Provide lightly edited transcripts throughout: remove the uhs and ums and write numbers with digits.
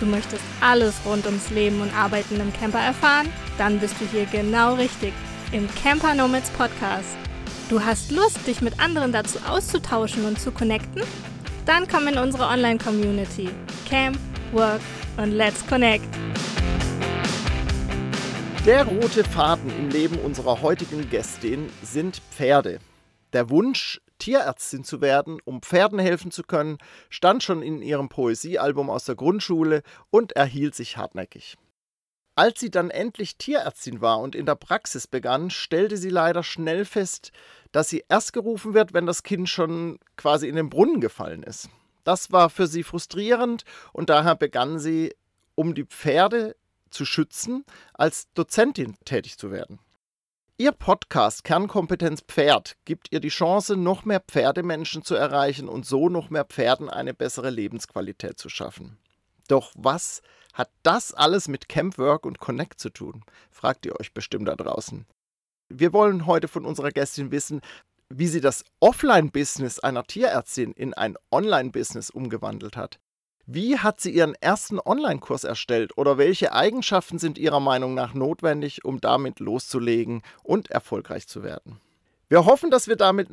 Du möchtest alles rund ums Leben und Arbeiten im Camper erfahren? Dann bist du hier genau richtig, im Camper Nomads Podcast. Du hast Lust, dich mit anderen dazu auszutauschen und zu connecten? Dann komm in unsere Online-Community. Camp, Work und Let's Connect! Der rote Faden im Leben unserer heutigen Gästin sind Pferde. Der Wunsch, Tierärztin zu werden, um Pferden helfen zu können, stand schon in ihrem Poesiealbum aus der Grundschule und erhielt sich hartnäckig. Als sie dann endlich Tierärztin war und in der Praxis begann, stellte sie leider schnell fest, dass sie erst gerufen wird, wenn das Kind schon quasi in den Brunnen gefallen ist. Das war für sie frustrierend und daher begann sie, um die Pferde zu schützen, als Dozentin tätig zu werden. Ihr Podcast Kernkompetenz Pferd gibt ihr die Chance, noch mehr Pferdemenschen zu erreichen und so noch mehr Pferden eine bessere Lebensqualität zu schaffen. Doch was hat das alles mit Campwork und Connect zu tun, fragt ihr euch bestimmt da draußen. Wir wollen heute von unserer Gästin wissen, wie sie das Offline-Business einer Tierärztin in ein Online-Business umgewandelt hat. Wie hat sie ihren ersten Online-Kurs erstellt oder welche Eigenschaften sind ihrer Meinung nach notwendig, um damit loszulegen und erfolgreich zu werden? Wir hoffen, dass wir damit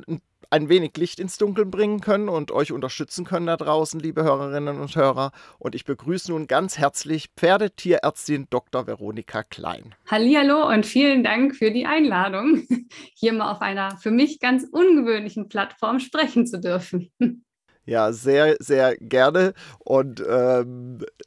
ein wenig Licht ins Dunkeln bringen können und euch unterstützen können da draußen, liebe Hörerinnen und Hörer. Und ich begrüße nun ganz herzlich Pferdetierärztin Dr. Veronika Klein. Hallihallo und vielen Dank für die Einladung, hier mal auf einer für mich ganz ungewöhnlichen Plattform sprechen zu dürfen. Ja, sehr, sehr gerne und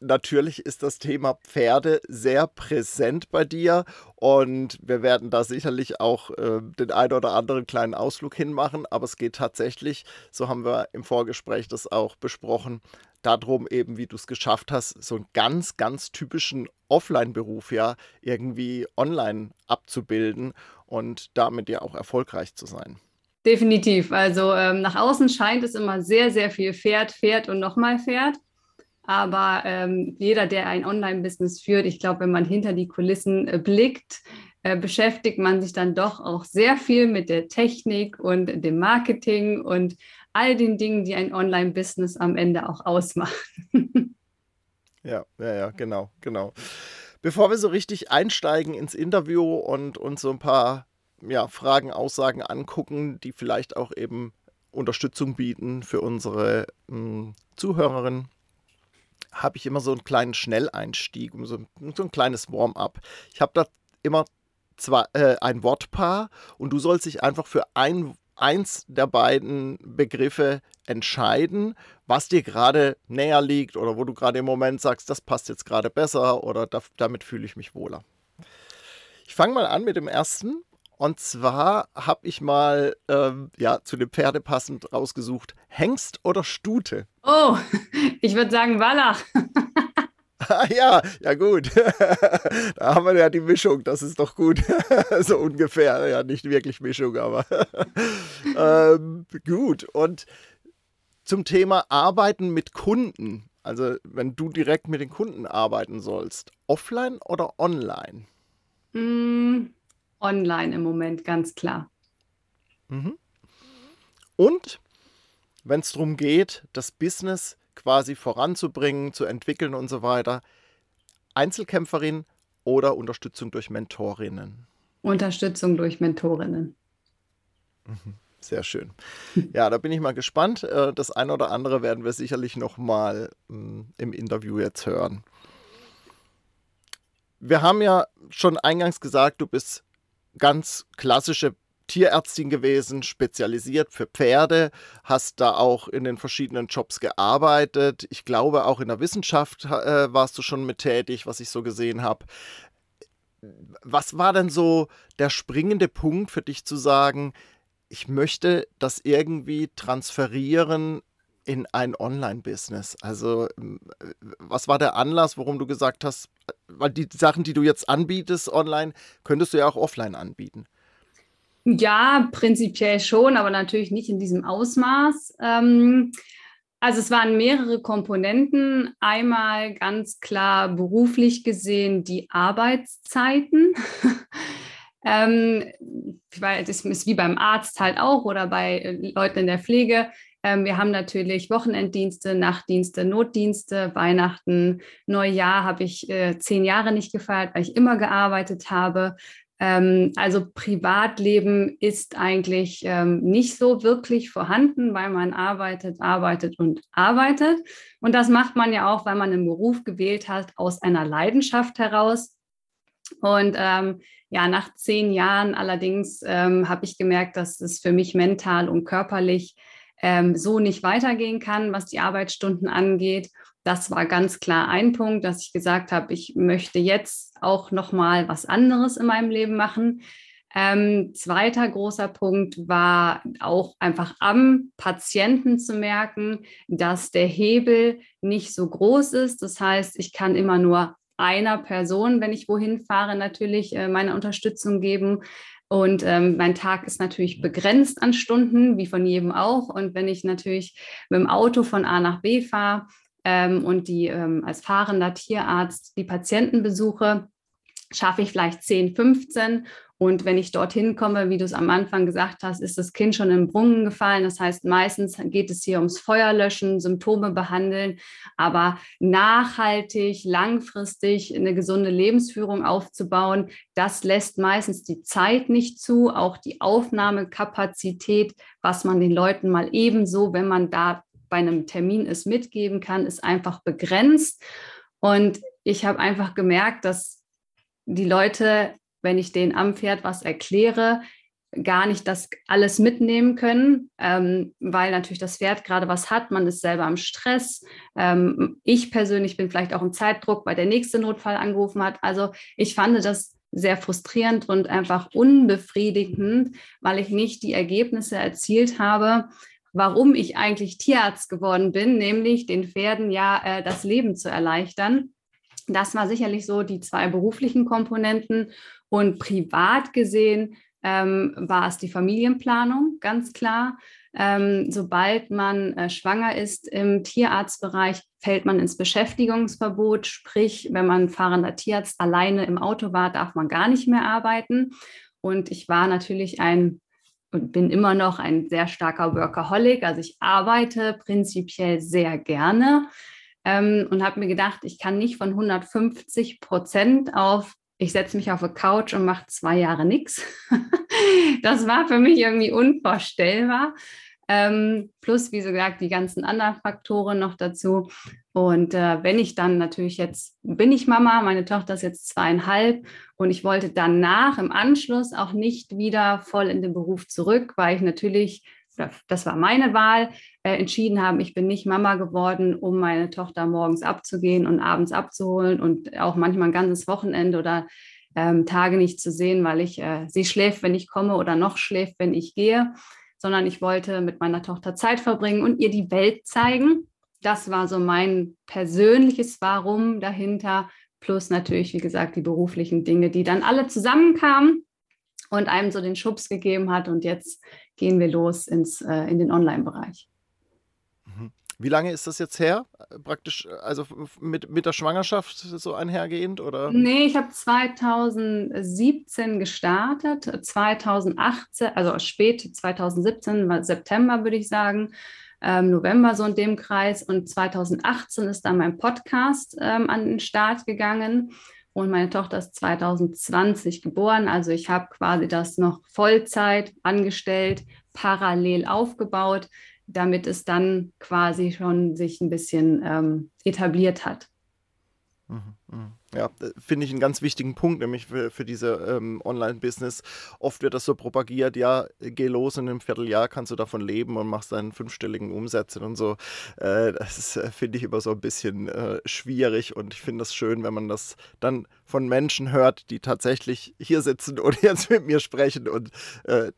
natürlich ist das Thema Pferde sehr präsent bei dir und wir werden da sicherlich auch den einen oder anderen kleinen Ausflug hinmachen, aber es geht tatsächlich, so haben wir im Vorgespräch das auch besprochen, darum eben, wie du es geschafft hast, so einen ganz, ganz typischen Offline-Beruf ja irgendwie online abzubilden und damit ja auch erfolgreich zu sein. Definitiv. Also nach außen scheint es immer sehr, sehr viel Pferd, Pferd und nochmal Pferd. Aber jeder, der ein Online-Business führt, ich glaube, wenn man hinter die Kulissen blickt, beschäftigt man sich dann doch auch sehr viel mit der Technik und dem Marketing und all den Dingen, die ein Online-Business am Ende auch ausmachen. Ja, genau. Bevor wir so richtig einsteigen ins Interview und uns so ein paar Fragen, Aussagen angucken, die vielleicht auch eben Unterstützung bieten für unsere Zuhörerinnen, habe ich immer so einen kleinen Schnelleinstieg, so ein kleines Warm-up. Ich habe da immer ein Wortpaar und du sollst dich einfach für eins der beiden Begriffe entscheiden, was dir gerade näher liegt oder wo du gerade im Moment sagst, das passt jetzt gerade besser oder damit fühle ich mich wohler. Ich fange mal an mit dem ersten. Und zwar habe ich mal zu den Pferden passend rausgesucht, Hengst oder Stute? Oh, ich würde sagen Wallach. Ja gut. Da haben wir ja die Mischung, das ist doch gut. So ungefähr, ja nicht wirklich Mischung, aber gut. Und zum Thema Arbeiten mit Kunden, also wenn du direkt mit den Kunden arbeiten sollst, offline oder online? Online im Moment, ganz klar. Mhm. Und wenn es darum geht, das Business quasi voranzubringen, zu entwickeln und so weiter, Einzelkämpferin oder Unterstützung durch Mentorinnen? Unterstützung durch Mentorinnen. Mhm. Sehr schön. Ja, da bin ich mal gespannt. Das eine oder andere werden wir sicherlich nochmal im Interview jetzt hören. Wir haben ja schon eingangs gesagt, du bist ganz klassische Tierärztin gewesen, spezialisiert für Pferde, hast da auch in den verschiedenen Jobs gearbeitet. Ich glaube, auch in der Wissenschaft warst du schon mit tätig, was ich so gesehen habe. Was war denn so der springende Punkt für dich zu sagen, ich möchte das irgendwie transferieren in ein Online-Business? Also was war der Anlass, warum du gesagt hast, weil die Sachen, die du jetzt anbietest online, könntest du ja auch offline anbieten? Ja, prinzipiell schon, aber natürlich nicht in diesem Ausmaß. Also es waren mehrere Komponenten. Einmal ganz klar beruflich gesehen die Arbeitszeiten. Weil das ist wie beim Arzt halt auch oder bei Leuten in der Pflege. Wir haben natürlich Wochenenddienste, Nachtdienste, Notdienste, Weihnachten, Neujahr habe ich 10 Jahre nicht gefeiert, weil ich immer gearbeitet habe. Also Privatleben ist eigentlich nicht so wirklich vorhanden, weil man arbeitet und arbeitet. Und das macht man ja auch, weil man einen Beruf gewählt hat, aus einer Leidenschaft heraus. Und nach 10 Jahren allerdings habe ich gemerkt, dass es für mich mental und körperlich so nicht weitergehen kann, was die Arbeitsstunden angeht. Das war ganz klar ein Punkt, dass ich gesagt habe, ich möchte jetzt auch nochmal was anderes in meinem Leben machen. Zweiter großer Punkt war auch einfach am Patienten zu merken, dass der Hebel nicht so groß ist. Das heißt, ich kann immer nur einer Person, wenn ich wohin fahre, natürlich meine Unterstützung geben. Und mein Tag ist natürlich begrenzt an Stunden, wie von jedem auch. Und wenn ich natürlich mit dem Auto von A nach B fahre, und die als fahrender Tierarzt die Patienten besuche, schaffe ich vielleicht 10, 15. Und wenn ich dorthin komme, wie du es am Anfang gesagt hast, ist das Kind schon in den Brunnen gefallen. Das heißt, meistens geht es hier ums Feuerlöschen, Symptome behandeln, aber nachhaltig, langfristig eine gesunde Lebensführung aufzubauen, das lässt meistens die Zeit nicht zu, auch die Aufnahmekapazität, was man den Leuten mal ebenso, wenn man da bei einem Termin es mitgeben kann, ist einfach begrenzt. Und ich habe einfach gemerkt, dass die Leute, wenn ich denen am Pferd was erkläre, gar nicht das alles mitnehmen können, weil natürlich das Pferd gerade was hat, man ist selber am Stress. Ich persönlich bin vielleicht auch im Zeitdruck, weil der nächste Notfall angerufen hat. Also ich fand das sehr frustrierend und einfach unbefriedigend, weil ich nicht die Ergebnisse erzielt habe, warum ich eigentlich Tierarzt geworden bin, nämlich den Pferden das Leben zu erleichtern. Das war sicherlich so die 2 beruflichen Komponenten. Und privat gesehen war es die Familienplanung, ganz klar. Sobald man schwanger ist im Tierarztbereich, fällt man ins Beschäftigungsverbot. Sprich, wenn man fahrender Tierarzt alleine im Auto war, darf man gar nicht mehr arbeiten. Und ich war natürlich und bin immer noch ein sehr starker Workaholic. Also ich arbeite prinzipiell sehr gerne und habe mir gedacht, ich kann nicht von 150% auf, ich setze mich auf eine Couch und mache 2 Jahre nichts. Das war für mich irgendwie unvorstellbar. Plus, wie so gesagt, die ganzen anderen Faktoren noch dazu. Und wenn ich dann natürlich jetzt, bin ich Mama, meine Tochter ist jetzt 2,5 und ich wollte danach im Anschluss auch nicht wieder voll in den Beruf zurück, weil ich natürlich, das war meine Wahl, entschieden habe, ich bin nicht Mama geworden, um meine Tochter morgens abzugehen und abends abzuholen und auch manchmal ein ganzes Wochenende oder Tage nicht zu sehen, weil ich sie schläft, wenn ich komme oder noch schläft, wenn ich gehe, sondern ich wollte mit meiner Tochter Zeit verbringen und ihr die Welt zeigen. Das war so mein persönliches Warum dahinter, plus natürlich, wie gesagt, die beruflichen Dinge, die dann alle zusammenkamen und einem so den Schubs gegeben hat. Und jetzt gehen wir los in den Online-Bereich. Wie lange ist das jetzt her? Praktisch, also mit der Schwangerschaft so einhergehend? Oder? Nee, ich habe 2017 gestartet, 2018, also spät 2017, September würde ich sagen, November so in dem Kreis, und 2018 ist dann mein Podcast an den Start gegangen und meine Tochter ist 2020 geboren, also ich habe quasi das noch Vollzeit angestellt, parallel aufgebaut, damit es dann quasi schon sich ein bisschen etabliert hat. Ja, finde ich einen ganz wichtigen Punkt, nämlich für diese Online-Business. Oft wird das so propagiert, ja, geh los, in einem Vierteljahr kannst du davon leben und machst deinen 5-stelligen Umsatz und so. Das finde ich immer so ein bisschen schwierig, und ich finde das schön, wenn man das dann von Menschen hört, die tatsächlich hier sitzen und jetzt mit mir sprechen und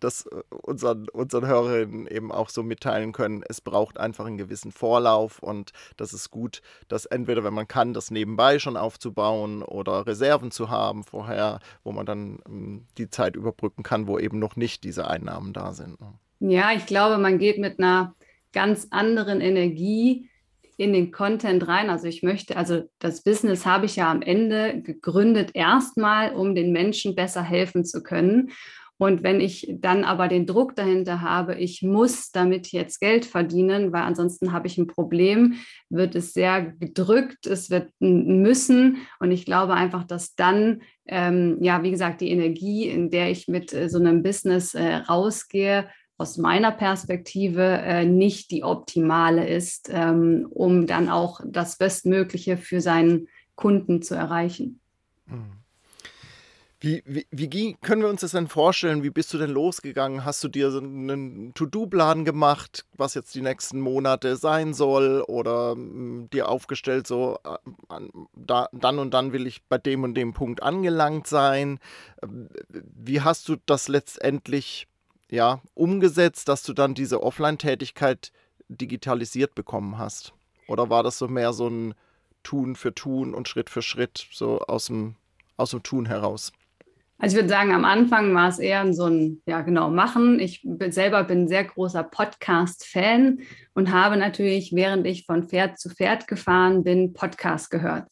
das unseren Hörerinnen eben auch so mitteilen können. Es braucht einfach einen gewissen Vorlauf, und das ist gut, dass entweder, wenn man kann, das nebenbei schon aufzubauen oder Reserven zu haben vorher, wo man dann die Zeit überbrücken kann, wo eben noch nicht diese Einnahmen da sind. Ja, ich glaube, man geht mit einer ganz anderen Energie in den Content rein. Also das Business habe ich ja am Ende gegründet erstmal, um den Menschen besser helfen zu können. Und wenn ich dann aber den Druck dahinter habe, ich muss damit jetzt Geld verdienen, weil ansonsten habe ich ein Problem, wird es sehr gedrückt, es wird ein Müssen. Und ich glaube einfach, dass dann, wie gesagt, die Energie, in der ich mit so einem Business rausgehe, aus meiner Perspektive nicht die optimale ist, um dann auch das Bestmögliche für seinen Kunden zu erreichen. Mhm. Wie können wir uns das denn vorstellen? Wie bist du denn losgegangen? Hast du dir so einen To-Do-Plan gemacht, was jetzt die nächsten Monate sein soll? Oder dir aufgestellt, so dann und dann will ich bei dem und dem Punkt angelangt sein? Wie hast du das letztendlich umgesetzt, dass du dann diese Offline-Tätigkeit digitalisiert bekommen hast? Oder war das so mehr so ein Tun für Tun und Schritt für Schritt, so aus dem Tun heraus? Also ich würde sagen, am Anfang war es eher so ein, Machen. Ich selber bin ein sehr großer Podcast-Fan und habe natürlich, während ich von Pferd zu Pferd gefahren bin, Podcast gehört.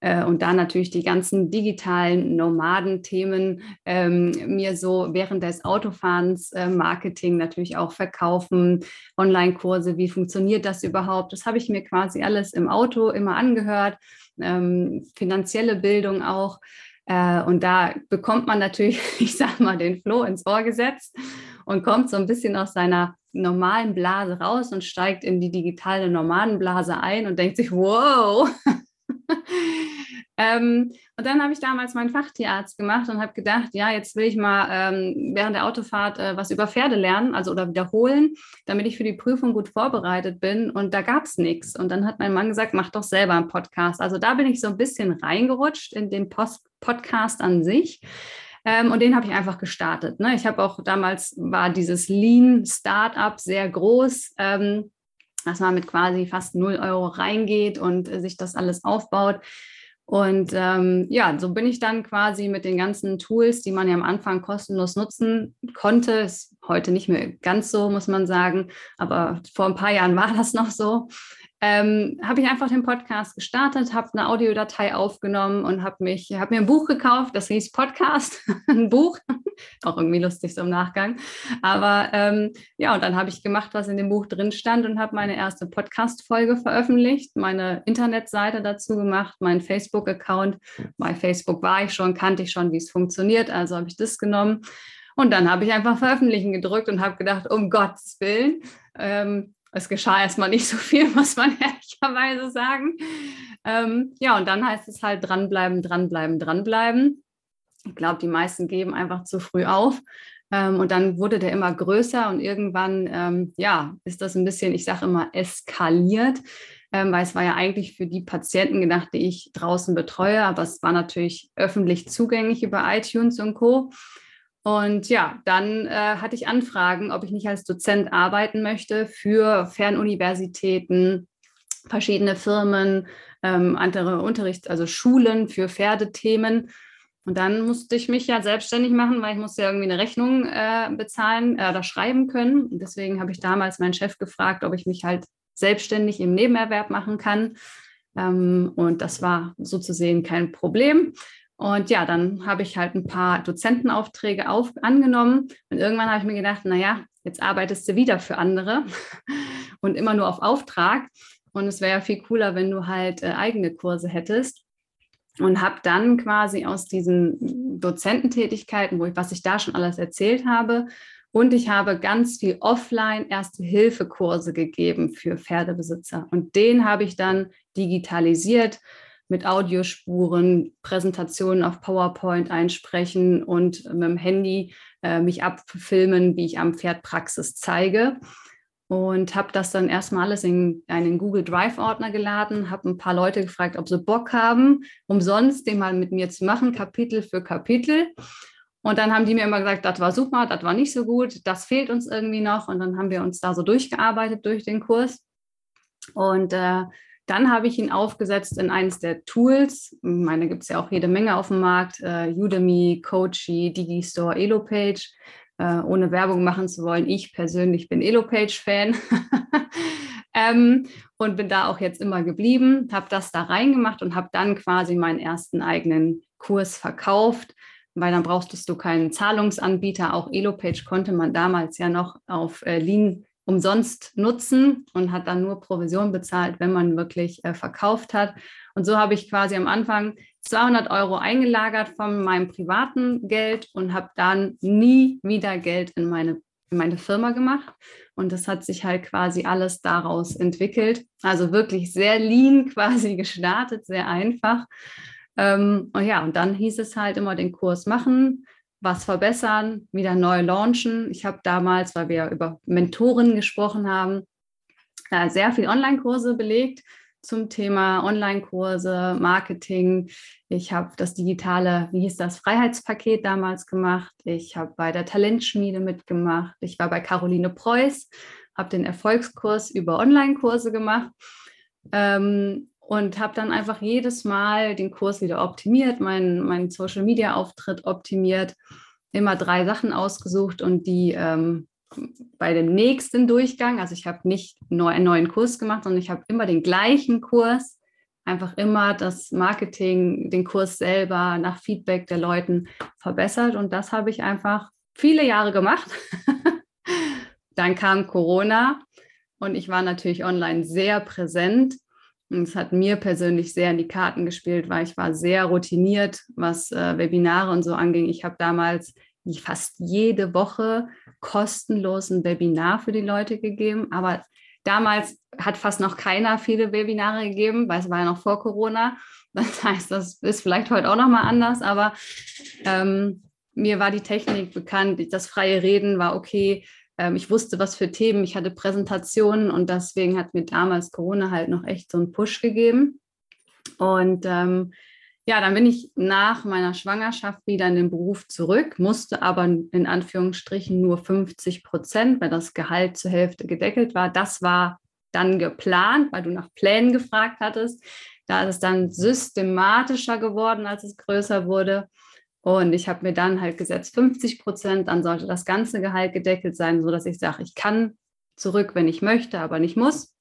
Und da natürlich die ganzen digitalen Nomaden-Themen mir so während des Autofahrens, Marketing natürlich auch verkaufen, Online-Kurse, wie funktioniert das überhaupt? Das habe ich mir quasi alles im Auto immer angehört, finanzielle Bildung auch. Und da bekommt man natürlich, ich sag mal, den Floh ins Ohr gesetzt und kommt so ein bisschen aus seiner normalen Blase raus und steigt in die digitale Nomadenblase ein und denkt sich, wow. Und dann habe ich damals meinen Fachtierarzt gemacht und habe gedacht, jetzt will ich mal während der Autofahrt was über Pferde lernen, also oder wiederholen, damit ich für die Prüfung gut vorbereitet bin. Und da gab es nichts. Und dann hat mein Mann gesagt, mach doch selber einen Podcast. Also da bin ich so ein bisschen reingerutscht in den Podcast an sich. Und den habe ich einfach gestartet. Ne? Ich habe auch damals, war dieses Lean Startup sehr groß, dass man mit quasi fast 0 € reingeht und sich das alles aufbaut. Und so bin ich dann quasi mit den ganzen Tools, die man ja am Anfang kostenlos nutzen konnte, ist heute nicht mehr ganz so, muss man sagen, aber vor ein paar Jahren war das noch so, habe ich einfach den Podcast gestartet, habe eine Audiodatei aufgenommen und habe mir ein Buch gekauft, das hieß Podcast, ein Buch, auch irgendwie lustig so im Nachgang, aber und dann habe ich gemacht, was in dem Buch drin stand und habe meine erste Podcast-Folge veröffentlicht, meine Internetseite dazu gemacht, meinen Facebook-Account, bei Facebook kannte ich schon, wie es funktioniert, also habe ich das genommen und dann habe ich einfach veröffentlichen gedrückt und habe gedacht, um Gottes Willen, es geschah erstmal nicht so viel, muss man ehrlicherweise sagen. Und dann heißt es halt dranbleiben. Ich glaube, die meisten geben einfach zu früh auf. Und dann wurde der immer größer und irgendwann, ist das ein bisschen, ich sage immer, eskaliert. Weil es war ja eigentlich für die Patienten gedacht, die ich draußen betreue. Aber es war natürlich öffentlich zugänglich über iTunes und Co. Und dann hatte ich Anfragen, ob ich nicht als Dozent arbeiten möchte für Fernuniversitäten, verschiedene Firmen, andere Unterrichts-, also Schulen für Pferdethemen. Und dann musste ich mich selbstständig machen, weil ich musste irgendwie eine Rechnung bezahlen oder schreiben können. Und deswegen habe ich damals meinen Chef gefragt, ob ich mich halt selbstständig im Nebenerwerb machen kann. Und das war so zu sehen kein Problem. Und dann habe ich halt ein paar Dozentenaufträge angenommen und irgendwann habe ich mir gedacht, jetzt arbeitest du wieder für andere und immer nur auf Auftrag und es wäre ja viel cooler, wenn du halt eigene Kurse hättest und habe dann quasi aus diesen Dozententätigkeiten, was ich da schon alles erzählt habe und ich habe ganz viel offline Erste-Hilfe-Kurse gegeben für Pferdebesitzer und den habe ich dann digitalisiert, mit Audiospuren, Präsentationen auf PowerPoint einsprechen und mit dem Handy mich abfilmen, wie ich am Pferd Praxis zeige. Und habe das dann erstmal alles in einen Google Drive-Ordner geladen, habe ein paar Leute gefragt, ob sie Bock haben, umsonst den mal mit mir zu machen, Kapitel für Kapitel. Und dann haben die mir immer gesagt, das war super, das war nicht so gut, das fehlt uns irgendwie noch. Und dann haben wir uns da so durchgearbeitet durch den Kurs. Und dann habe ich ihn aufgesetzt in eines der Tools. Ich meine, da gibt es ja auch jede Menge auf dem Markt. Udemy, Coachy, Digistore, Elopage. Ohne Werbung machen zu wollen, ich persönlich bin Elopage-Fan und bin da auch jetzt immer geblieben. Habe das da reingemacht und habe dann quasi meinen ersten eigenen Kurs verkauft. weil dann brauchtest du keinen Zahlungsanbieter. Auch Elopage konnte man damals ja noch auf Lean umsonst nutzen und hat dann nur Provision bezahlt, wenn man wirklich verkauft hat. Und so habe ich quasi am Anfang 200 Euro eingelagert von meinem privaten Geld und habe dann nie wieder Geld in meine Firma gemacht. Und das hat sich halt quasi alles daraus entwickelt. Also wirklich sehr lean quasi gestartet, sehr einfach. Und dann hieß es halt immer den Kurs machen, was verbessern, wieder neu launchen. Ich habe damals, weil wir über Mentoren gesprochen haben, sehr viel Online-Kurse belegt zum Thema Online-Kurse, Marketing. Ich habe das digitale, Freiheitspaket damals gemacht. Ich habe bei der Talentschmiede mitgemacht. Ich war bei Caroline Preuß, habe den Erfolgskurs über Online-Kurse gemacht. Und habe dann einfach jedes Mal den Kurs wieder optimiert, meinen Social-Media-Auftritt optimiert, immer 3 Sachen ausgesucht und die bei dem nächsten Durchgang, also ich habe nicht einen neuen Kurs gemacht, sondern ich habe immer den gleichen Kurs, einfach immer das Marketing, den Kurs selber nach Feedback der Leuten verbessert. Und das habe ich einfach viele Jahre gemacht. Dann kam Corona und ich war natürlich online sehr präsent. Und es hat mir persönlich sehr in die Karten gespielt, weil ich war sehr routiniert, was Webinare und so anging. Ich habe damals fast jede Woche kostenlos ein Webinar für die Leute gegeben. Aber damals hat fast noch keiner viele Webinare gegeben, weil es war ja noch vor Corona. Das heißt, das ist vielleicht heute auch nochmal anders. Aber mir war die Technik bekannt. Das freie Reden war okay. Ich wusste, was für Themen, ich hatte Präsentationen und deswegen hat mir damals Corona halt noch echt so einen Push gegeben. Und dann bin ich nach meiner Schwangerschaft wieder in den Beruf zurück, musste aber in Anführungsstrichen nur 50%, weil das Gehalt zur Hälfte gedeckelt war. Das war dann geplant, weil du nach Plänen gefragt hattest. Da ist es dann systematischer geworden, als es größer wurde. Und ich habe mir dann halt gesetzt 50%, dann sollte das ganze Gehalt gedeckelt sein, sodass ich sage, ich kann zurück, wenn ich möchte, aber nicht muss.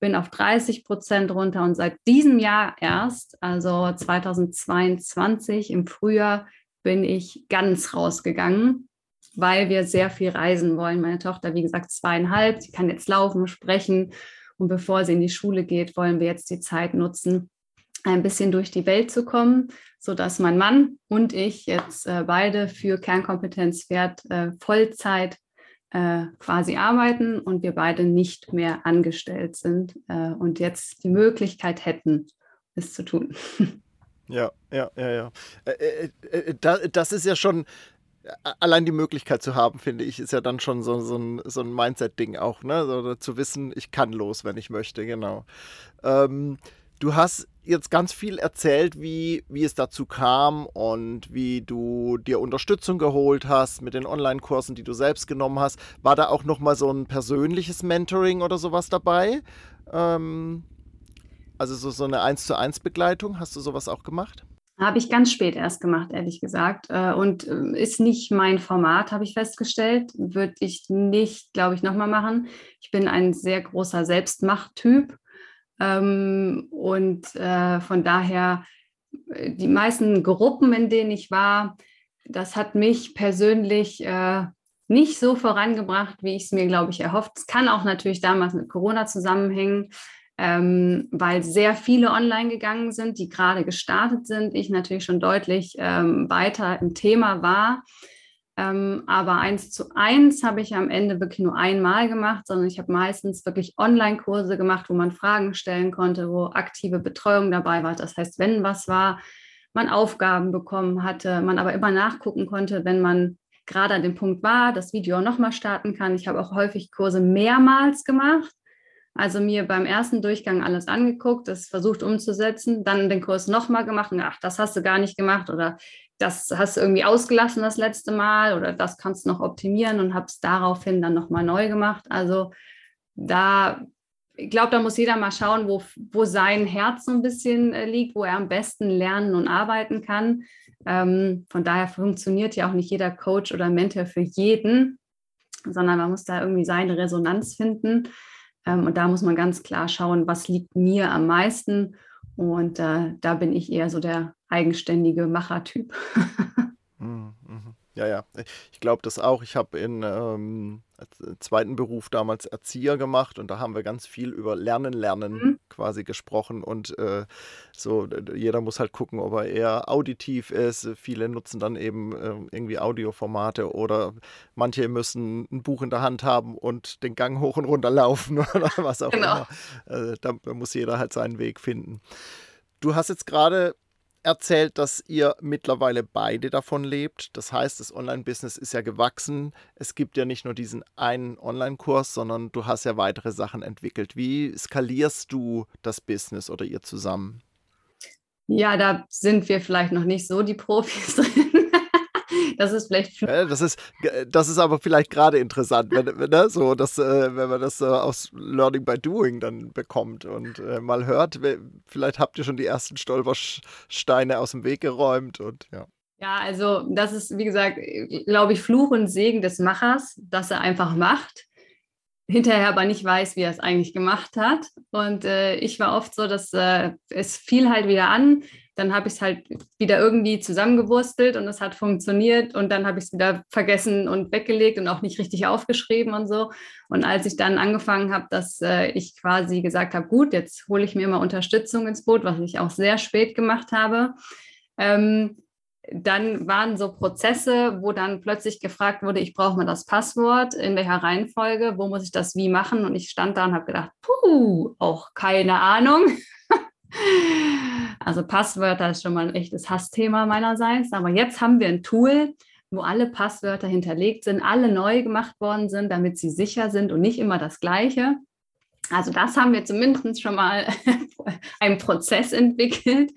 Bin auf 30% runter und seit diesem Jahr erst, also 2022 im Frühjahr, bin ich ganz rausgegangen, weil wir sehr viel reisen wollen. Meine Tochter, wie gesagt, 2,5, sie kann jetzt laufen, sprechen und bevor sie in die Schule geht, wollen wir jetzt die Zeit nutzen, ein bisschen durch die Welt zu kommen, sodass mein Mann und ich jetzt beide für Kernkompetenz Pferd Vollzeit quasi arbeiten und wir beide nicht mehr angestellt sind und jetzt die Möglichkeit hätten, es zu tun. Ja. Das ist ja schon, allein die Möglichkeit zu haben, finde ich, ist ja dann schon so ein Mindset-Ding auch, ne? So, zu wissen, ich kann los, wenn ich möchte, genau. Du hast jetzt ganz viel erzählt, wie es dazu kam und wie du dir Unterstützung geholt hast mit den Online-Kursen, die du selbst genommen hast. War da auch nochmal so ein persönliches Mentoring oder sowas dabei? Also so eine 1:1-Begleitung, hast du sowas auch gemacht? Habe ich ganz spät erst gemacht, ehrlich gesagt. Und ist nicht mein Format, habe ich festgestellt. Würde ich nicht, glaube ich, nochmal machen. Ich bin ein sehr großer Selbstmachttyp. Von daher, die meisten Gruppen, in denen ich war, das hat mich persönlich nicht so vorangebracht, wie ich es mir, glaube ich, erhofft. Es kann auch natürlich damals mit Corona zusammenhängen, weil sehr viele online gegangen sind, die gerade gestartet sind. Ich natürlich schon deutlich weiter im Thema war. Aber 1:1 habe ich am Ende wirklich nur einmal gemacht, sondern ich habe meistens wirklich Online-Kurse gemacht, wo man Fragen stellen konnte, wo aktive Betreuung dabei war. Das heißt, wenn was war, man Aufgaben bekommen hatte, man aber immer nachgucken konnte, wenn man gerade an dem Punkt war, das Video auch nochmal starten kann. Ich habe auch häufig Kurse mehrmals gemacht, also mir beim ersten Durchgang alles angeguckt, das versucht umzusetzen, dann den Kurs nochmal gemacht und ach, das hast du gar nicht gemacht oder das hast du irgendwie ausgelassen das letzte Mal oder das kannst du noch optimieren und habe es daraufhin dann nochmal neu gemacht. Also ich glaube, da muss jeder mal schauen, wo sein Herz so ein bisschen liegt, wo er am besten lernen und arbeiten kann. Von daher funktioniert ja auch nicht jeder Coach oder Mentor für jeden, sondern man muss da irgendwie seine Resonanz finden. Und da muss man ganz klar schauen, was liegt mir am meisten. Und da bin ich eher so der eigenständige Machertyp. Ja. Ich glaube das auch. Ich habe in zweiten Beruf damals Erzieher gemacht und da haben wir ganz viel über Lernen quasi gesprochen und so jeder muss halt gucken, ob er eher auditiv ist. Viele nutzen dann eben irgendwie Audioformate oder manche müssen ein Buch in der Hand haben und den Gang hoch und runter laufen oder was auch immer. Da muss jeder halt seinen Weg finden. Du hast jetzt gerade erzählt, dass ihr mittlerweile beide davon lebt. Das heißt, das Online-Business ist ja gewachsen. Es gibt ja nicht nur diesen einen Online-Kurs, sondern du hast ja weitere Sachen entwickelt. Wie skalierst du das Business oder ihr zusammen? Ja, da sind wir vielleicht noch nicht so die Profis drin. Das ist vielleicht... Das ist aber vielleicht gerade interessant, wenn man das aus Learning by Doing dann bekommt und mal hört, vielleicht habt ihr schon die ersten Stolpersteine aus dem Weg geräumt und ja. Ja, also das ist, wie gesagt, glaube ich, Fluch und Segen des Machers, dass er einfach macht, hinterher aber nicht weiß, wie er es eigentlich gemacht hat. Und ich war oft so, dass es fiel halt wieder an, dann habe ich es halt wieder irgendwie zusammengewurstelt und es hat funktioniert und dann habe ich es wieder vergessen und weggelegt und auch nicht richtig aufgeschrieben und so. Und als ich dann angefangen habe, dass ich quasi gesagt habe, gut, jetzt hole ich mir mal Unterstützung ins Boot, was ich auch sehr spät gemacht habe, dann waren so Prozesse, wo dann plötzlich gefragt wurde, ich brauche mal das Passwort, in welcher Reihenfolge, wo muss ich das wie machen? Und ich stand da und habe gedacht, auch keine Ahnung. Also Passwörter ist schon mal ein echtes Hassthema meinerseits, aber jetzt haben wir ein Tool, wo alle Passwörter hinterlegt sind, alle neu gemacht worden sind, damit sie sicher sind und nicht immer das Gleiche. Also das haben wir zumindest schon mal einen Prozess entwickelt,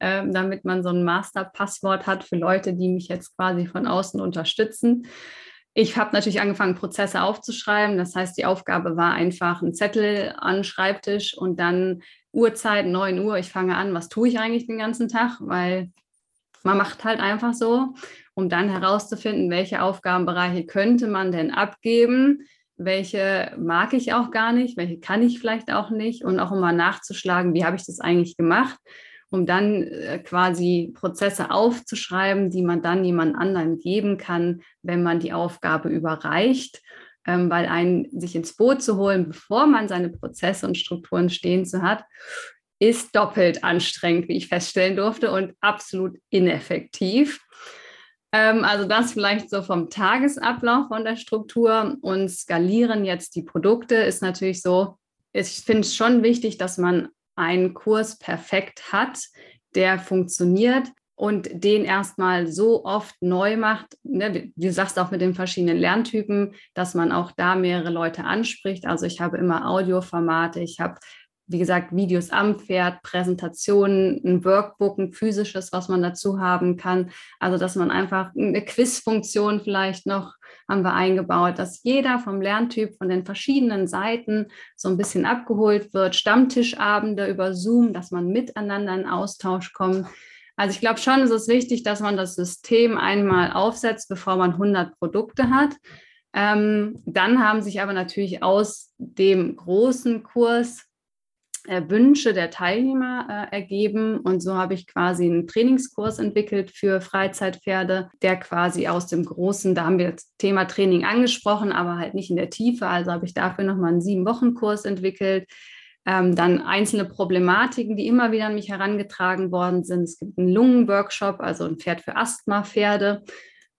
damit man so ein Masterpasswort hat für Leute, die mich jetzt quasi von außen unterstützen. Ich habe natürlich angefangen, Prozesse aufzuschreiben. Das heißt, die Aufgabe war einfach ein Zettel an den Schreibtisch und dann Uhrzeit, 9 Uhr, ich fange an, was tue ich eigentlich den ganzen Tag? Weil man macht halt einfach so, um dann herauszufinden, welche Aufgabenbereiche könnte man denn abgeben, welche mag ich auch gar nicht, welche kann ich vielleicht auch nicht und auch immer nachzuschlagen, wie habe ich das eigentlich gemacht, um dann quasi Prozesse aufzuschreiben, die man dann jemand anderem geben kann, wenn man die Aufgabe überreicht, weil einen sich ins Boot zu holen, bevor man seine Prozesse und Strukturen stehen zu hat, ist doppelt anstrengend, wie ich feststellen durfte, und absolut ineffektiv. Also das vielleicht so vom Tagesablauf, von der Struktur, und skalieren jetzt die Produkte ist natürlich so, ich finde es schon wichtig, dass man einen Kurs perfekt hat, der funktioniert und den erstmal so oft neu macht, ne? Du sagst auch mit den verschiedenen Lerntypen, dass man auch da mehrere Leute anspricht. Also ich habe immer Audioformate, ich habe, wie gesagt, Videos am Pferd, Präsentationen, ein Workbook, ein physisches, was man dazu haben kann. Also dass man einfach eine Quizfunktion vielleicht noch haben wir eingebaut, dass jeder vom Lerntyp von den verschiedenen Seiten so ein bisschen abgeholt wird. Stammtischabende über Zoom, dass man miteinander in Austausch kommt. Also ich glaube schon, es ist wichtig, dass man das System einmal aufsetzt, bevor man 100 Produkte hat. Dann haben sich aber natürlich aus dem großen Kurs Wünsche der Teilnehmer ergeben und so habe ich quasi einen Trainingskurs entwickelt für Freizeitpferde, der quasi aus dem Großen, da haben wir das Thema Training angesprochen, aber halt nicht in der Tiefe, also habe ich dafür nochmal einen 7-Wochen-Kurs entwickelt, dann einzelne Problematiken, die immer wieder an mich herangetragen worden sind. Es gibt einen Lungen-Workshop, also ein Pferd für Asthma-Pferde.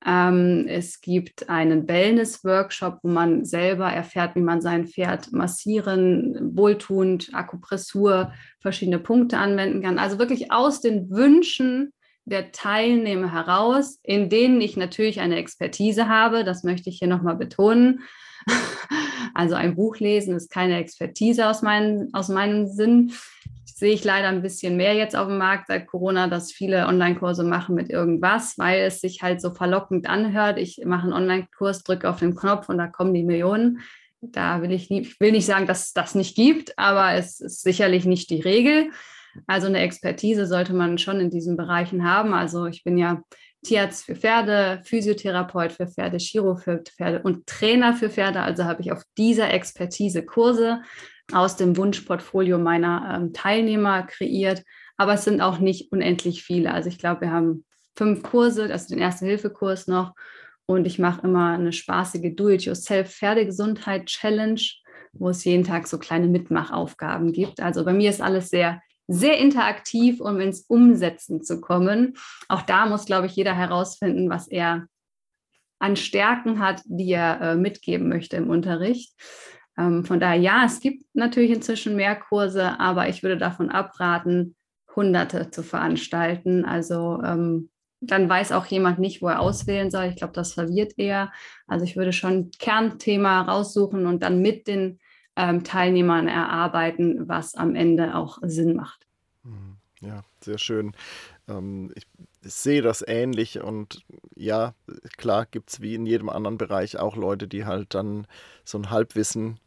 Es gibt einen Wellness-Workshop, wo man selber erfährt, wie man sein Pferd massieren, wohltuend, Akupressur, verschiedene Punkte anwenden kann. Also wirklich aus den Wünschen der Teilnehmer heraus, in denen ich natürlich eine Expertise habe, das möchte ich hier nochmal betonen. Also ein Buch lesen ist keine Expertise aus meinem Sinn. Sehe ich leider ein bisschen mehr jetzt auf dem Markt seit Corona, dass viele Online-Kurse machen mit irgendwas, weil es sich halt so verlockend anhört. Ich mache einen Online-Kurs, drücke auf den Knopf und da kommen die Millionen. Da will ich will nicht sagen, dass es das nicht gibt, aber es ist sicherlich nicht die Regel. Also eine Expertise sollte man schon in diesen Bereichen haben. Also ich bin ja Tierarzt für Pferde, Physiotherapeut für Pferde, Chiro für Pferde und Trainer für Pferde. Also habe ich auf dieser Expertise Kurse aus dem Wunschportfolio meiner Teilnehmer kreiert. Aber es sind auch nicht unendlich viele. Also ich glaube, wir haben 5 Kurse, also den Erste-Hilfe-Kurs noch. Und ich mache immer eine spaßige Do-it-yourself-Pferdegesundheit-Challenge, wo es jeden Tag so kleine Mitmachaufgaben gibt. Also bei mir ist alles sehr, sehr interaktiv, um ins Umsetzen zu kommen. Auch da muss, glaube ich, jeder herausfinden, was er an Stärken hat, die er mitgeben möchte im Unterricht. Von daher, ja, es gibt natürlich inzwischen mehr Kurse, aber ich würde davon abraten, Hunderte zu veranstalten. Also dann weiß auch jemand nicht, wo er auswählen soll. Ich glaube, das verwirrt eher. Also ich würde schon Kernthema raussuchen und dann mit den Teilnehmern erarbeiten, was am Ende auch Sinn macht. Ja, sehr schön. Ich sehe das ähnlich und ja, klar gibt es wie in jedem anderen Bereich auch Leute, die halt dann so ein Halbwissen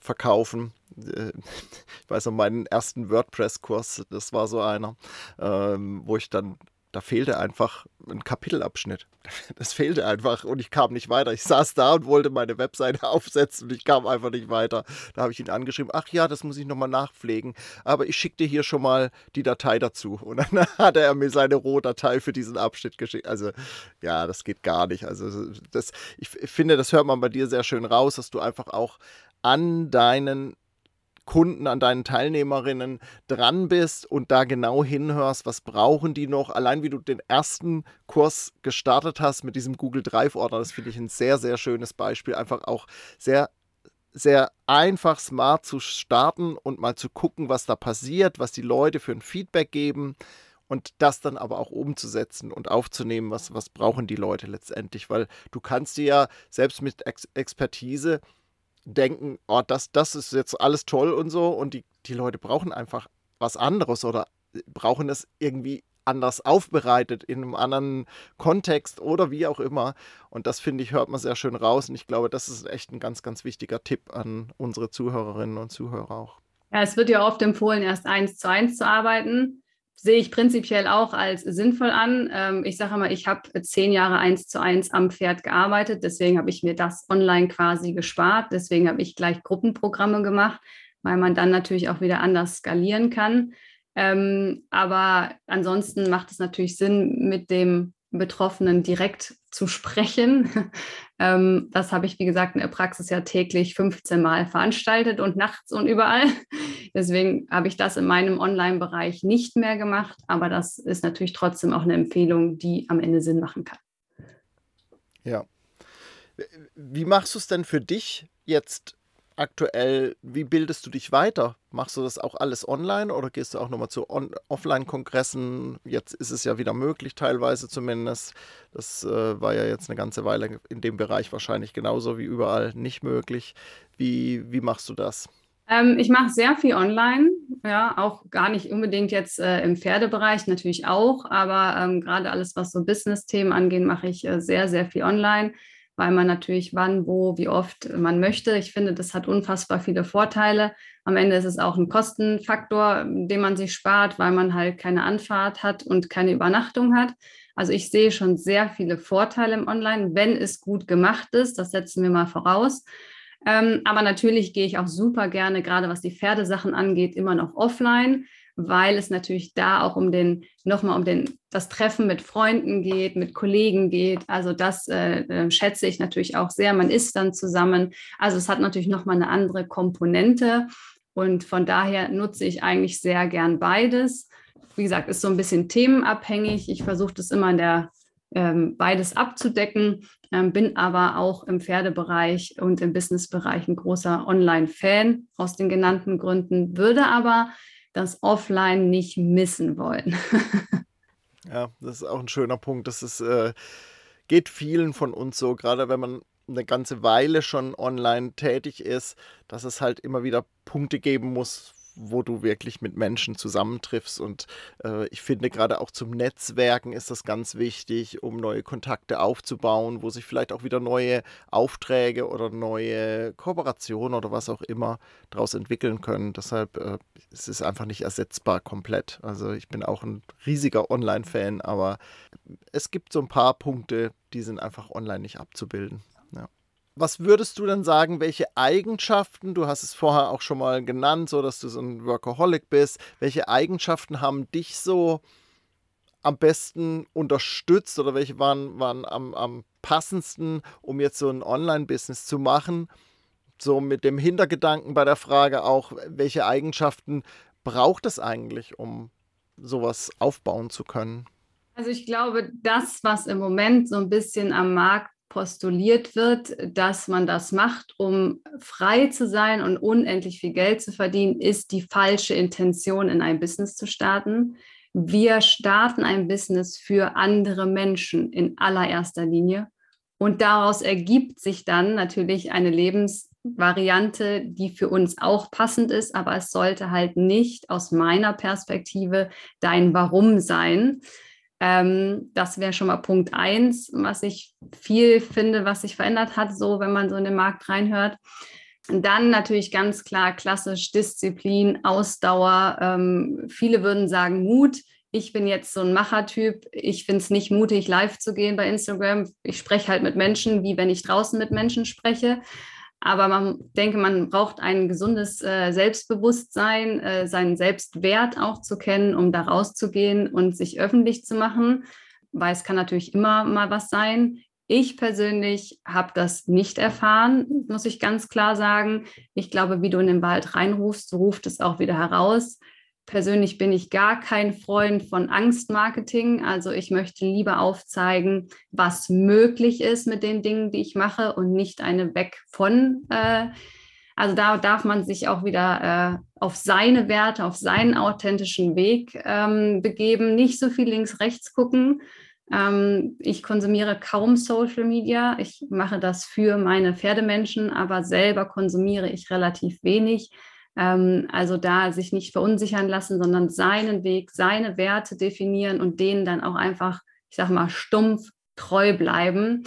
verkaufen. Ich weiß noch, meinen ersten WordPress-Kurs, das war so einer, wo ich dann, da fehlte einfach ein Kapitelabschnitt. Das fehlte einfach und ich kam nicht weiter. Ich saß da und wollte meine Webseite aufsetzen und ich kam einfach nicht weiter. Da habe ich ihn angeschrieben, ach ja, das muss ich nochmal nachpflegen, aber ich schicke dir hier schon mal die Datei dazu. Und dann hat er mir seine Rohdatei für diesen Abschnitt geschickt. Also ja, das geht gar nicht. Also das, ich finde, das hört man bei dir sehr schön raus, dass du einfach auch an deinen Kunden, an deinen Teilnehmerinnen dran bist und da genau hinhörst, was brauchen die noch. Allein wie du den ersten Kurs gestartet hast mit diesem Google Drive-Ordner, das finde ich ein sehr, sehr schönes Beispiel. Einfach auch sehr, sehr einfach smart zu starten und mal zu gucken, was da passiert, was die Leute für ein Feedback geben und das dann aber auch umzusetzen und aufzunehmen, was brauchen die Leute letztendlich. Weil du kannst dir ja selbst mit Expertise denken, oh, das ist jetzt alles toll und so und die Leute brauchen einfach was anderes oder brauchen es irgendwie anders aufbereitet in einem anderen Kontext oder wie auch immer und das finde ich, hört man sehr schön raus und ich glaube, das ist echt ein ganz, ganz wichtiger Tipp an unsere Zuhörerinnen und Zuhörer auch. Ja, es wird ja oft empfohlen, erst 1:1 zu arbeiten. Sehe ich prinzipiell auch als sinnvoll an. Ich sage immer, ich habe 10 Jahre 1:1 am Pferd gearbeitet, deswegen habe ich mir das online quasi gespart, deswegen habe ich gleich Gruppenprogramme gemacht, weil man dann natürlich auch wieder anders skalieren kann. Aber ansonsten macht es natürlich Sinn, mit dem Betroffenen direkt zu sprechen. Das habe ich, wie gesagt, in der Praxis ja täglich 15 Mal veranstaltet und nachts und überall. Deswegen habe ich das in meinem Online-Bereich nicht mehr gemacht, aber das ist natürlich trotzdem auch eine Empfehlung, die am Ende Sinn machen kann. Ja. Wie machst du es denn für dich jetzt aktuell? Wie bildest du dich weiter? Machst du das auch alles online oder gehst du auch nochmal zu Offline-Kongressen? Jetzt ist es ja wieder möglich, teilweise zumindest. Das war ja jetzt eine ganze Weile in dem Bereich wahrscheinlich genauso wie überall nicht möglich. Wie machst du das? Ich mache sehr viel online, ja, auch gar nicht unbedingt jetzt im Pferdebereich, natürlich auch, aber gerade alles, was so Business-Themen angeht, mache ich sehr, sehr viel online, weil man natürlich wann, wo, wie oft man möchte. Ich finde, das hat unfassbar viele Vorteile. Am Ende ist es auch ein Kostenfaktor, den man sich spart, weil man halt keine Anfahrt hat und keine Übernachtung hat. Also ich sehe schon sehr viele Vorteile im Online, wenn es gut gemacht ist, das setzen wir mal voraus. Aber natürlich gehe ich auch super gerne, gerade was die Pferdesachen angeht, immer noch offline, weil es natürlich da auch um das Treffen mit Freunden geht, mit Kollegen geht. Also das schätze ich natürlich auch sehr. Man ist dann zusammen. Also es hat natürlich nochmal eine andere Komponente und von daher nutze ich eigentlich sehr gern beides. Wie gesagt, ist so ein bisschen themenabhängig. Ich versuche das immer in der beides abzudecken, bin aber auch im Pferdebereich und im Businessbereich ein großer Online-Fan aus den genannten Gründen, würde aber das Offline nicht missen wollen. Ja, das ist auch ein schöner Punkt. Das ist, geht vielen von uns so, gerade wenn man eine ganze Weile schon online tätig ist, dass es halt immer wieder Punkte geben muss, wo du wirklich mit Menschen zusammentriffst und ich finde gerade auch zum Netzwerken ist das ganz wichtig, um neue Kontakte aufzubauen, wo sich vielleicht auch wieder neue Aufträge oder neue Kooperationen oder was auch immer daraus entwickeln können. Deshalb es ist einfach nicht ersetzbar komplett. Also ich bin auch ein riesiger Online-Fan, aber es gibt so ein paar Punkte, die sind einfach online nicht abzubilden. Ja. Was würdest du denn sagen, welche Eigenschaften, du hast es vorher auch schon mal genannt, so dass du so ein Workaholic bist, welche Eigenschaften haben dich so am besten unterstützt oder welche waren am passendsten, um jetzt so ein Online-Business zu machen? So mit dem Hintergedanken bei der Frage auch, welche Eigenschaften braucht es eigentlich, um sowas aufbauen zu können? Also ich glaube, das, was im Moment so ein bisschen am Markt postuliert wird, dass man das macht, um frei zu sein und unendlich viel Geld zu verdienen, ist die falsche Intention, in ein Business zu starten. Wir starten ein Business für andere Menschen in allererster Linie. Und daraus ergibt sich dann natürlich eine Lebensvariante, die für uns auch passend ist, aber es sollte halt nicht aus meiner Perspektive dein Warum sein. Das wäre schon mal Punkt 1, was ich viel finde, was sich verändert hat, so wenn man so in den Markt reinhört. Und dann natürlich ganz klar klassisch Disziplin, Ausdauer. Viele würden sagen Mut. Ich bin jetzt so ein Machertyp. Ich finde es nicht mutig, live zu gehen bei Instagram. Ich spreche halt mit Menschen, wie wenn ich draußen mit Menschen spreche. Aber man braucht ein gesundes Selbstbewusstsein, seinen Selbstwert auch zu kennen, um da rauszugehen und sich öffentlich zu machen. Weil es kann natürlich immer mal was sein. Ich persönlich habe das nicht erfahren, muss ich ganz klar sagen. Ich glaube, wie du in den Wald reinrufst, so ruft es auch wieder heraus. Persönlich bin ich gar kein Freund von Angstmarketing. Also ich möchte lieber aufzeigen, was möglich ist mit den Dingen, die ich mache und nicht eine Weg von. Also da darf man sich auch wieder auf seine Werte, auf seinen authentischen Weg begeben. Nicht so viel links, rechts gucken. Ich konsumiere kaum Social Media. Ich mache das für meine Pferdemenschen, aber selber konsumiere ich relativ wenig. Also da sich nicht verunsichern lassen, sondern seinen Weg, seine Werte definieren und denen dann auch einfach, ich sag mal, stumpf treu bleiben.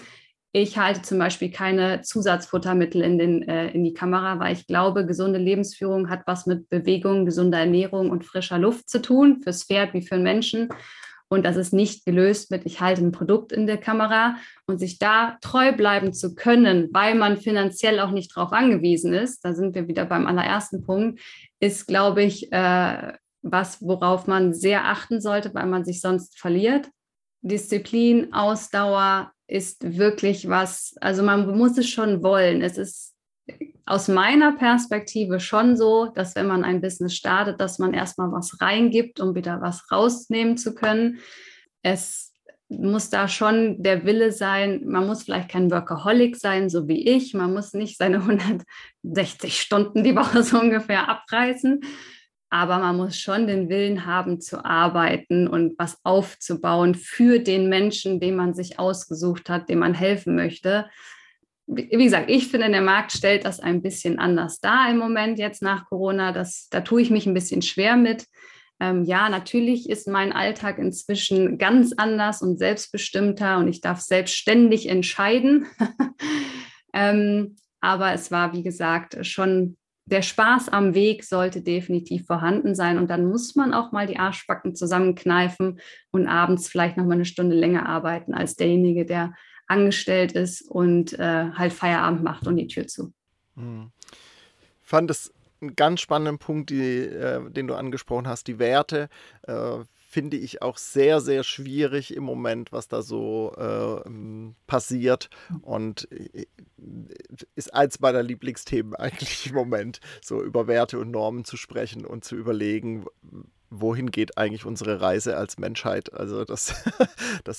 Ich halte zum Beispiel keine Zusatzfuttermittel in die Kamera, weil ich glaube, gesunde Lebensführung hat was mit Bewegung, gesunder Ernährung und frischer Luft zu tun, fürs Pferd wie für den Menschen. Und das ist nicht gelöst mit, ich halte ein Produkt in der Kamera. Und sich da treu bleiben zu können, weil man finanziell auch nicht drauf angewiesen ist, da sind wir wieder beim allerersten Punkt, ist, glaube ich, was, worauf man sehr achten sollte, weil man sich sonst verliert. Disziplin, Ausdauer ist wirklich was, also man muss es schon wollen. Es ist aus meiner Perspektive schon so, dass wenn man ein Business startet, dass man erstmal was reingibt, um wieder was rausnehmen zu können. Es muss da schon der Wille sein, man muss vielleicht kein Workaholic sein, so wie ich, man muss nicht seine 160 Stunden die Woche so ungefähr abreißen, aber man muss schon den Willen haben zu arbeiten und was aufzubauen für den Menschen, den man sich ausgesucht hat, dem man helfen möchte. Wie gesagt, ich finde, der Markt stellt das ein bisschen anders dar im Moment jetzt nach Corona. Da tue ich mich ein bisschen schwer mit. Ja, natürlich ist mein Alltag inzwischen ganz anders und selbstbestimmter und ich darf selbstständig entscheiden. Aber es war, wie gesagt, schon der Spaß am Weg sollte definitiv vorhanden sein. Und dann muss man auch mal die Arschbacken zusammenkneifen und abends vielleicht nochmal eine Stunde länger arbeiten als derjenige, der angestellt ist und halt Feierabend macht und die Tür zu. Ich fand es einen ganz spannenden Punkt, den du angesprochen hast. Die Werte finde ich auch sehr, sehr schwierig im Moment, was da so passiert. Und ist eins meiner Lieblingsthemen eigentlich im Moment, so über Werte und Normen zu sprechen und zu überlegen, wohin geht eigentlich unsere Reise als Menschheit? Also das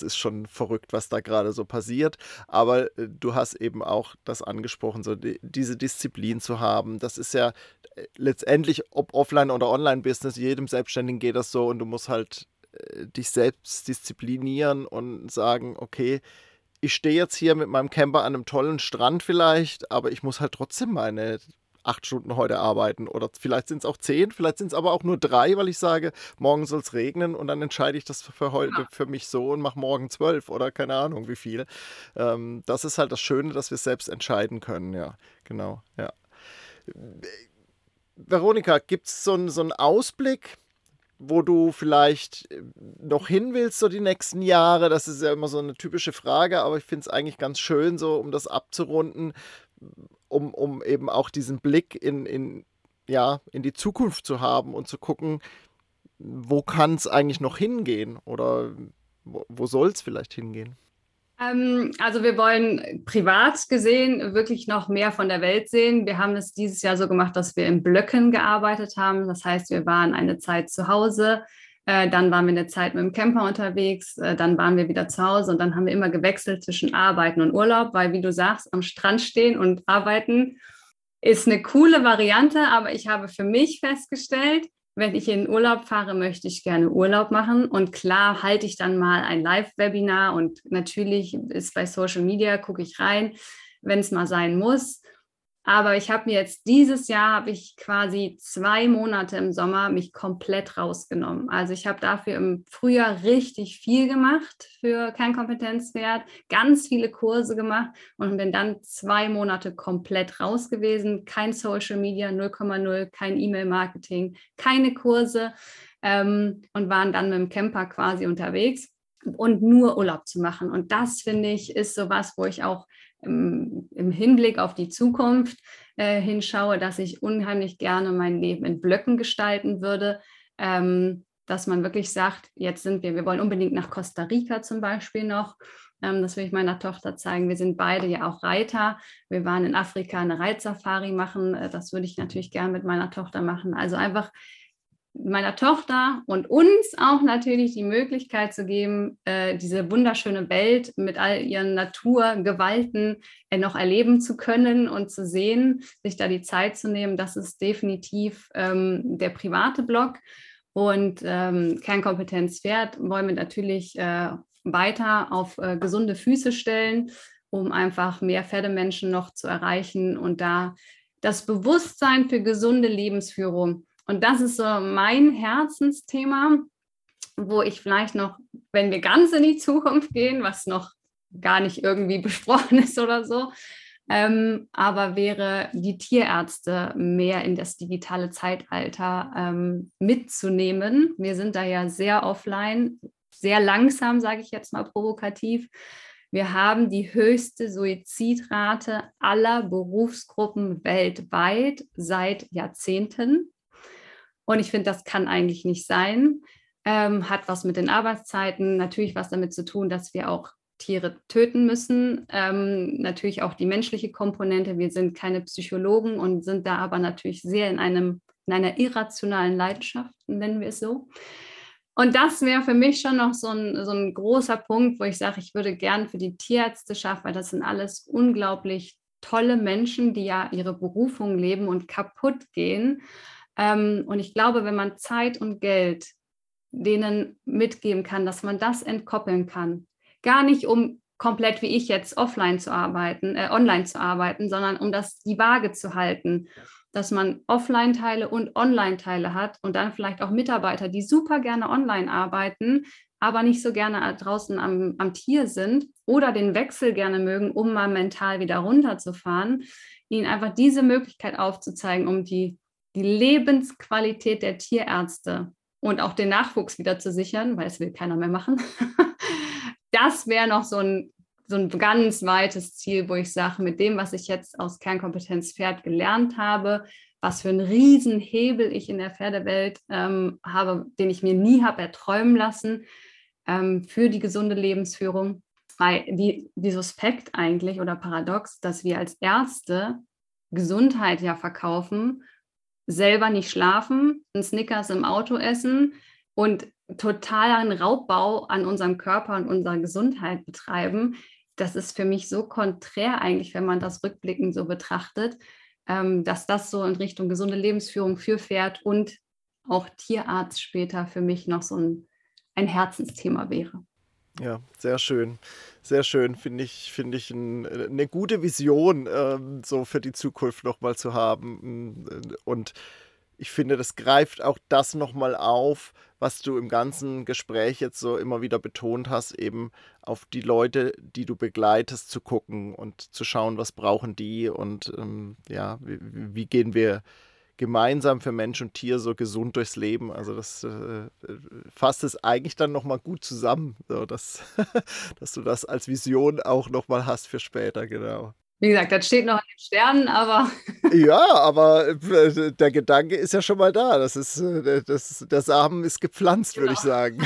ist schon verrückt, was da gerade so passiert. Aber du hast eben auch das angesprochen, so diese Disziplin zu haben. Das ist ja letztendlich, ob Offline- oder Online-Business, jedem Selbstständigen geht das so. Und du musst halt dich selbst disziplinieren und sagen, okay, ich stehe jetzt hier mit meinem Camper an einem tollen Strand vielleicht, aber ich muss halt trotzdem meine 8 Stunden heute arbeiten oder vielleicht sind es auch 10, vielleicht sind es aber auch nur 3, weil ich sage, morgen soll es regnen und dann entscheide ich das für heute für mich so und mache morgen 12 oder keine Ahnung wie viel. Das ist halt das Schöne, dass wir es selbst entscheiden können, ja, genau, ja. Veronika, gibt es so einen Ausblick, wo du vielleicht noch hin willst, so die nächsten Jahre? Das ist ja immer so eine typische Frage, aber ich finde es eigentlich ganz schön, so um das abzurunden, um eben auch diesen Blick in die Zukunft zu haben und zu gucken, wo kann es eigentlich noch hingehen oder wo soll es vielleicht hingehen? Also wir wollen privat gesehen wirklich noch mehr von der Welt sehen. Wir haben es dieses Jahr so gemacht, dass wir in Blöcken gearbeitet haben. Das heißt, wir waren eine Zeit zu Hause, dann waren wir eine Zeit mit dem Camper unterwegs, dann waren wir wieder zu Hause und dann haben wir immer gewechselt zwischen Arbeiten und Urlaub, weil, wie du sagst, am Strand stehen und arbeiten ist eine coole Variante, aber ich habe für mich festgestellt, wenn ich in Urlaub fahre, möchte ich gerne Urlaub machen. Und klar halte ich dann mal ein Live-Webinar und natürlich ist bei Social Media, gucke ich rein, wenn es mal sein muss. Aber ich habe mir jetzt dieses Jahr, habe ich quasi 2 Monate im Sommer mich komplett rausgenommen. Also ich habe dafür im Frühjahr richtig viel gemacht für Kernkompetenz Pferd, ganz viele Kurse gemacht und bin dann 2 Monate komplett raus gewesen. Kein Social Media, 0,0, kein E-Mail-Marketing, keine Kurse und waren dann mit dem Camper quasi unterwegs und nur Urlaub zu machen. Und das, finde ich, ist sowas, wo ich auch im Hinblick auf die Zukunft hinschaue, dass ich unheimlich gerne mein Leben in Blöcken gestalten würde, dass man wirklich sagt, jetzt wir wollen unbedingt nach Costa Rica zum Beispiel noch, das will ich meiner Tochter zeigen, wir sind beide ja auch Reiter, wir waren in Afrika eine Reitsafari machen, das würde ich natürlich gerne mit meiner Tochter machen, also einfach meiner Tochter und uns auch natürlich die Möglichkeit zu geben, diese wunderschöne Welt mit all ihren Naturgewalten noch erleben zu können und zu sehen, sich da die Zeit zu nehmen, das ist definitiv der private Blog. Und Kernkompetenz Pferd wollen wir natürlich weiter auf gesunde Füße stellen, um einfach mehr Pferdemenschen noch zu erreichen und da das Bewusstsein für gesunde Lebensführung. Und das ist so mein Herzensthema, wo ich vielleicht noch, wenn wir ganz in die Zukunft gehen, was noch gar nicht irgendwie besprochen ist oder so, aber wäre die Tierärzte mehr in das digitale Zeitalter mitzunehmen. Wir sind da ja sehr offline, sehr langsam, sage ich jetzt mal provokativ. Wir haben die höchste Suizidrate aller Berufsgruppen weltweit seit Jahrzehnten. Und ich finde, das kann eigentlich nicht sein. Hat was mit den Arbeitszeiten, natürlich was damit zu tun, dass wir auch Tiere töten müssen. Natürlich auch die menschliche Komponente. Wir sind keine Psychologen und sind da aber natürlich sehr in einer irrationalen Leidenschaft, nennen wir es so. Und das wäre für mich schon noch so ein großer Punkt, wo ich sage, ich würde gern für die Tierärzte schaffen, weil das sind alles unglaublich tolle Menschen, die ja ihre Berufung leben und kaputt gehen. Und ich glaube, wenn man Zeit und Geld denen mitgeben kann, dass man das entkoppeln kann, gar nicht um komplett wie ich jetzt online zu arbeiten, sondern um das die Waage zu halten, dass man Offline-Teile und Online-Teile hat und dann vielleicht auch Mitarbeiter, die super gerne online arbeiten, aber nicht so gerne draußen am Tier sind oder den Wechsel gerne mögen, um mal mental wieder runterzufahren, ihnen einfach diese Möglichkeit aufzuzeigen, um die Lebensqualität der Tierärzte und auch den Nachwuchs wieder zu sichern, weil es will keiner mehr machen. Das wäre noch so ein ganz weites Ziel, wo ich sage, mit dem, was ich jetzt aus Kernkompetenz Pferd gelernt habe, was für einen riesen Hebel ich in der Pferdewelt habe, den ich mir nie habe erträumen lassen, für die gesunde Lebensführung. Weil wie suspekt eigentlich oder paradox, dass wir als Ärzte Gesundheit ja verkaufen, selber nicht schlafen, ein Snickers im Auto essen und totalen Raubbau an unserem Körper und unserer Gesundheit betreiben. Das ist für mich so konträr eigentlich, wenn man das rückblickend so betrachtet, dass das so in Richtung gesunde Lebensführung für Pferd und auch Tierarzt später für mich noch so ein Herzensthema wäre. Ja, sehr schön. Sehr schön, finde ich eine gute Vision, so für die Zukunft nochmal zu haben. Und ich finde, das greift auch das nochmal auf, was du im ganzen Gespräch jetzt so immer wieder betont hast, eben auf die Leute, die du begleitest, zu gucken und zu schauen, was brauchen die und ja, wie gehen wir gemeinsam für Mensch und Tier so gesund durchs Leben. Also das fasst es eigentlich dann nochmal gut zusammen, so dass du das als Vision auch nochmal hast für später, genau. Wie gesagt, das steht noch in den Sternen, aber... Ja, aber der Gedanke ist ja schon mal da. Der Samen ist gepflanzt, genau, würde ich sagen.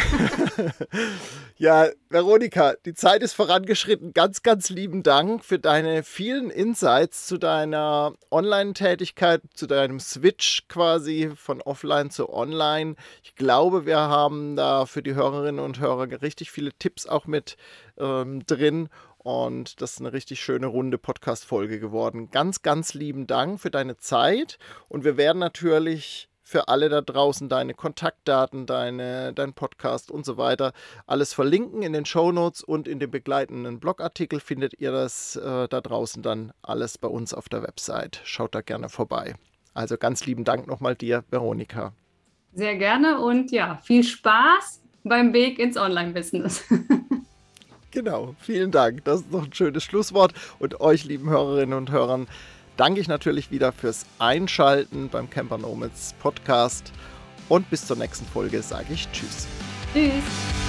Ja, Veronika, die Zeit ist vorangeschritten. Ganz, ganz lieben Dank für deine vielen Insights zu deiner Online-Tätigkeit, zu deinem Switch quasi von offline zu online. Ich glaube, wir haben da für die Hörerinnen und Hörer richtig viele Tipps auch mit drin. Und das ist eine richtig schöne runde Podcast-Folge geworden. Ganz, ganz lieben Dank für deine Zeit. Und wir werden natürlich für alle da draußen deine Kontaktdaten, dein Podcast und so weiter alles verlinken in den Shownotes und in dem begleitenden Blogartikel findet ihr das da draußen dann alles bei uns auf der Website. Schaut da gerne vorbei. Also ganz lieben Dank nochmal dir, Veronika. Sehr gerne und ja, viel Spaß beim Weg ins Online-Business. Genau, vielen Dank. Das ist noch ein schönes Schlusswort. Und euch, lieben Hörerinnen und Hörern, danke ich natürlich wieder fürs Einschalten beim Camper Nomads Podcast. Und bis zur nächsten Folge sage ich Tschüss. Tschüss.